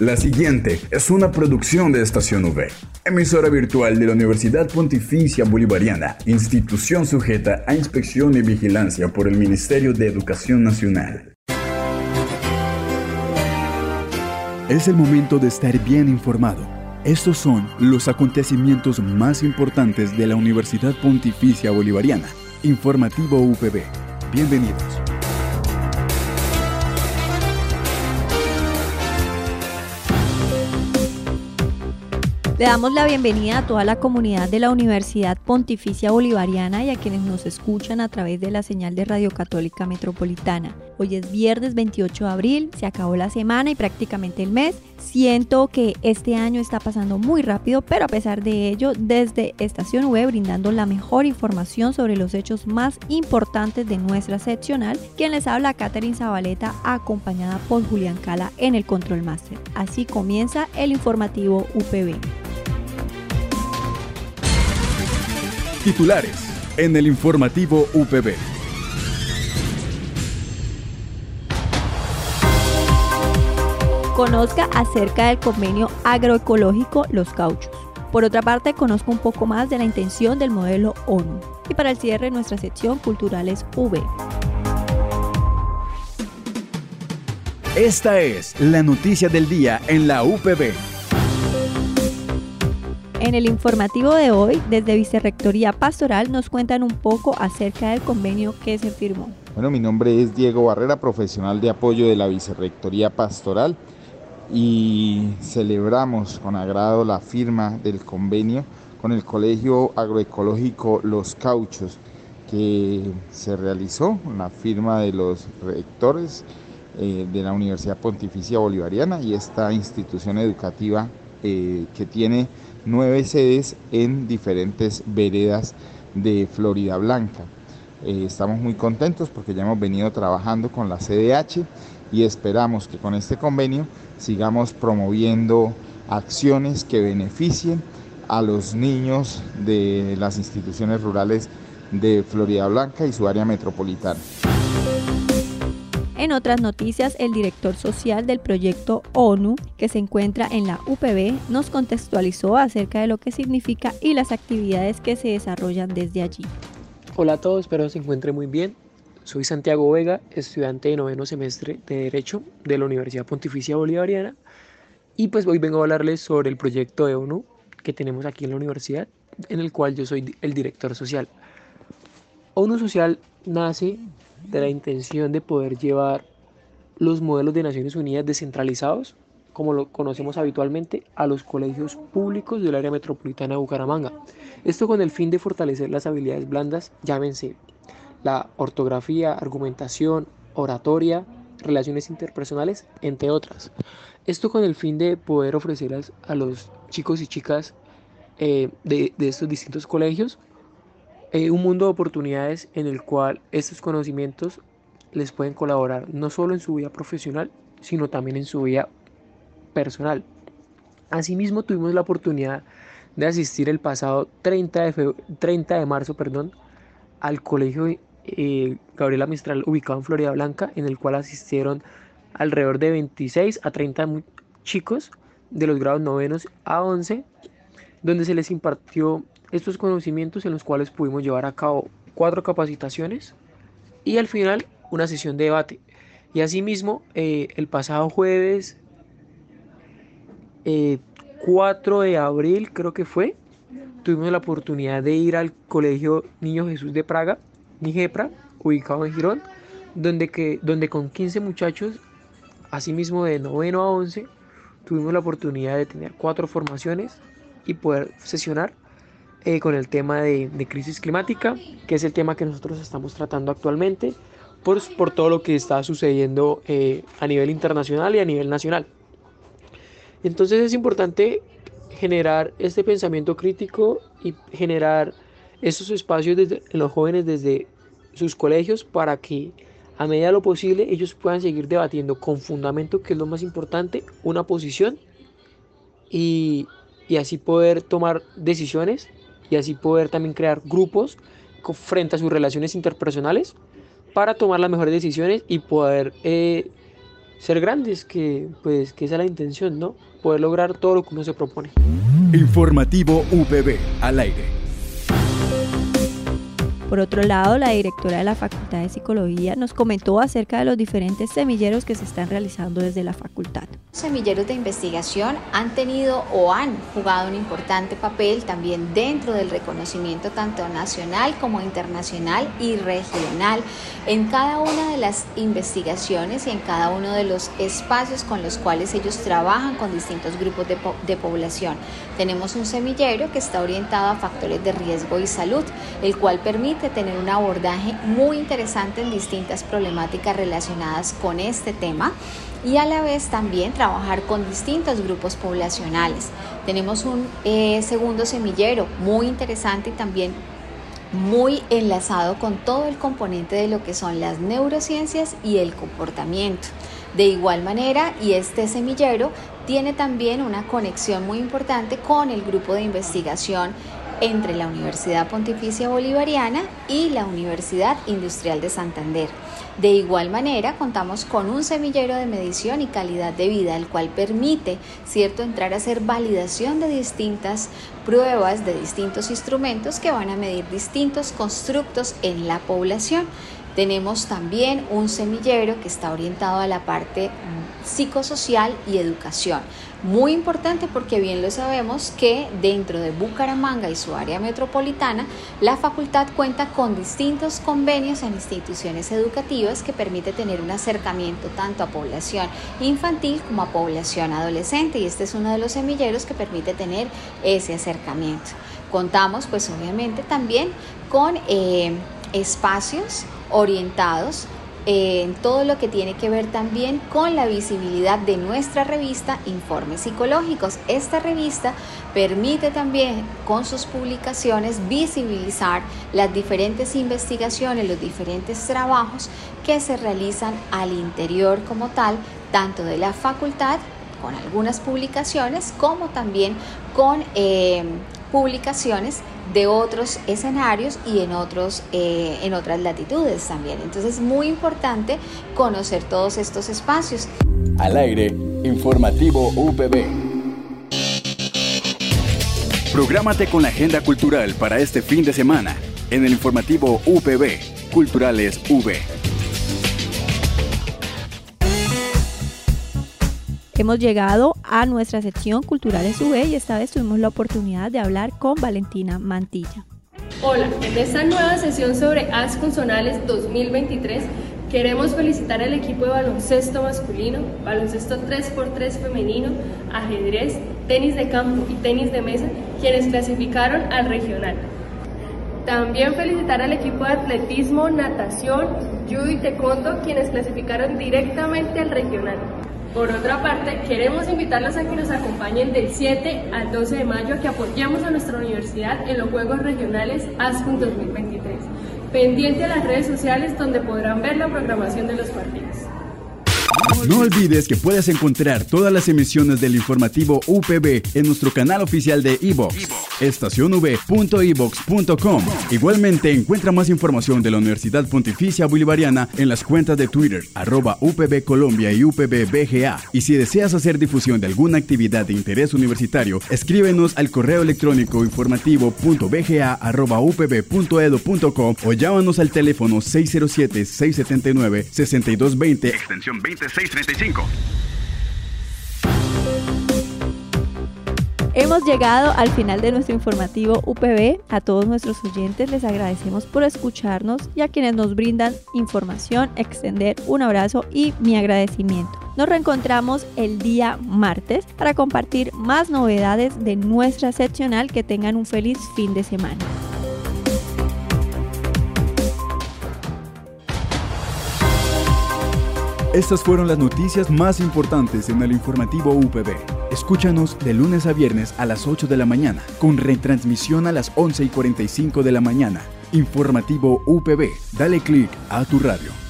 La siguiente es una producción de Estación V, emisora virtual de la Universidad Pontificia Bolivariana, institución sujeta a inspección y vigilancia por el Ministerio de Educación Nacional. Es el momento de estar bien informado. Estos son los acontecimientos más importantes de la Universidad Pontificia Bolivariana. Informativo UPB. Bienvenidos. Le damos la bienvenida a toda la comunidad de la Universidad Pontificia Bolivariana y a quienes nos escuchan a través de la señal de Radio Católica Metropolitana. Hoy es viernes 28 de abril, se acabó la semana y prácticamente el mes. Siento que este año está pasando muy rápido, pero a pesar de ello, desde Estación V brindando la mejor información sobre los hechos más importantes de nuestra seccional, quien les habla Katherine Zabaleta, acompañada por Julián Cala en el Control Master. Así comienza el informativo UPB. Titulares en el informativo UPB. Conozca acerca del convenio agroecológico Los Cauchos. Por otra parte, conozca un poco más de la intención del modelo ONU. Y para el cierre, nuestra sección Culturales V. Esta es la noticia del día en la UPB. En el informativo de hoy, desde Vicerrectoría Pastoral, nos cuentan un poco acerca del convenio que se firmó. Bueno, mi nombre es Diego Barrera, profesional de apoyo de la Vicerrectoría Pastoral, y celebramos con agrado la firma del convenio con el Colegio Agroecológico Los Cauchos, que se realizó la firma de los rectores de la Universidad Pontificia Bolivariana y esta institución educativa que tiene 9 sedes en diferentes veredas de Florida Blanca. Estamos muy contentos porque ya hemos venido trabajando con la CDH y esperamos que con este convenio sigamos promoviendo acciones que beneficien a los niños de las instituciones rurales de Florida Blanca y su área metropolitana. En otras noticias, el director social del proyecto ONU, que se encuentra en la UPB, nos contextualizó acerca de lo que significa y las actividades que se desarrollan desde allí. Hola a todos, espero se encuentren muy bien. Soy Santiago Vega, estudiante de 9º semestre de Derecho de la Universidad Pontificia Bolivariana, y pues hoy vengo a hablarles sobre el proyecto de ONU que tenemos aquí en la universidad, en el cual yo soy el director social. ONU Social nace de la intención de poder llevar los modelos de Naciones Unidas descentralizados, como lo conocemos habitualmente, a los colegios públicos del área metropolitana de Bucaramanga. Esto con el fin de fortalecer las habilidades blandas, llámense la ortografía, argumentación, oratoria, relaciones interpersonales, entre otras. Esto con el fin de poder ofrecerlas a los chicos y chicas de estos distintos colegios, un mundo de oportunidades en el cual estos conocimientos les pueden colaborar no solo en su vida profesional, sino también en su vida personal. Asimismo, tuvimos la oportunidad de asistir el pasado 30 de marzo, al colegio Gabriela Mistral, ubicado en Florida Blanca, en el cual asistieron alrededor de 26 a 30 chicos de los grados 9 a 11, donde se les impartió estos conocimientos, en los cuales pudimos llevar a cabo 4 capacitaciones y al final una sesión de debate. Y asimismo, el pasado jueves 4 de abril, creo que fue, tuvimos la oportunidad de ir al colegio Niño Jesús de Praga, Nijepra, ubicado en Girón, donde con 15 muchachos, asimismo de 9 a 11, tuvimos la oportunidad de tener 4 formaciones y poder sesionar con el tema de crisis climática, que es el tema que nosotros estamos tratando actualmente por todo lo que está sucediendo a nivel internacional y a nivel nacional. Entonces es importante generar este pensamiento crítico y generar estos espacios en los jóvenes desde sus colegios, para que a medida de lo posible ellos puedan seguir debatiendo con fundamento, que es lo más importante, una posición, y así poder tomar decisiones y así poder también crear grupos frente a sus relaciones interpersonales para tomar las mejores decisiones y poder ser grandes, que pues que esa es la intención, ¿no? Poder lograr todo lo que uno se propone. Informativo UPB al aire. Por otro lado, la directora de la Facultad de Psicología nos comentó acerca de los diferentes semilleros que se están realizando desde la facultad. Los semilleros de investigación han tenido o han jugado un importante papel también dentro del reconocimiento tanto nacional como internacional y regional en cada una de las investigaciones y en cada uno de los espacios con los cuales ellos trabajan con distintos grupos de población. Tenemos un semillero que está orientado a factores de riesgo y salud, el cual permite de tener un abordaje muy interesante en distintas problemáticas relacionadas con este tema y a la vez también trabajar con distintos grupos poblacionales. Tenemos un segundo semillero muy interesante y también muy enlazado con todo el componente de lo que son las neurociencias y el comportamiento. De igual manera, y este semillero tiene también una conexión muy importante con el grupo de investigación entre la Universidad Pontificia Bolivariana y la Universidad Industrial de Santander. De igual manera, contamos con un semillero de medición y calidad de vida, el cual permite, ¿cierto?, entrar a hacer validación de distintas pruebas, de distintos instrumentos que van a medir distintos constructos en la población. Tenemos también un semillero que está orientado a la parte psicosocial y educación. Muy importante porque bien lo sabemos que dentro de Bucaramanga y su área metropolitana, la facultad cuenta con distintos convenios en instituciones educativas que permite tener un acercamiento tanto a población infantil como a población adolescente, y este es uno de los semilleros que permite tener ese acercamiento. Contamos pues obviamente también con espacios orientados en todo lo que tiene que ver también con la visibilidad de nuestra revista Informes Psicológicos. Esta revista permite también con sus publicaciones visibilizar las diferentes investigaciones, los diferentes trabajos que se realizan al interior como tal, tanto de la facultad con algunas publicaciones como también con publicaciones de otros escenarios y en otras latitudes también. Entonces es muy importante conocer todos estos espacios. Al aire, Informativo UPB. Prográmate con la agenda cultural para este fin de semana en el Informativo UPB, Culturales V. Hemos llegado a nuestra sección Culturales UV y esta vez tuvimos la oportunidad de hablar con Valentina Mantilla. Hola, en esta nueva sesión sobre Ascon Sonales 2023 queremos felicitar al equipo de baloncesto masculino, baloncesto 3x3 femenino, ajedrez, tenis de campo y tenis de mesa, quienes clasificaron al regional. También felicitar al equipo de atletismo, natación, judo y taekwondo, quienes clasificaron directamente al regional. Por otra parte, queremos invitarlos a que nos acompañen del 7 al 12 de mayo a que apoyemos a nuestra universidad en los Juegos Regionales ASCUN 2023, pendiente de las redes sociales donde podrán ver la programación de los partidos. No olvides que puedes encontrar todas las emisiones del Informativo UPB en nuestro canal oficial de Evox, estacionuv.ivox.com. Igualmente encuentra más información de la Universidad Pontificia Bolivariana en las cuentas de Twitter @UPBColombia y UPBBGA. Y si deseas hacer difusión de alguna actividad de interés universitario, escríbenos al correo electrónico informativo.bga@upb.edu.com o llámanos al teléfono 607-679-6220 extensión 2635. Hemos llegado al final de nuestro Informativo UPB. A todos nuestros oyentes les agradecemos por escucharnos y a quienes nos brindan información, extender un abrazo y mi agradecimiento. Nos reencontramos el día martes para compartir más novedades de nuestra seccional. Que tengan un feliz fin de semana. Estas fueron las noticias más importantes en el Informativo UPB. Escúchanos de lunes a viernes a las 8 de la mañana, con retransmisión a las 11:45 de la mañana. Informativo UPB. Dale click a tu radio.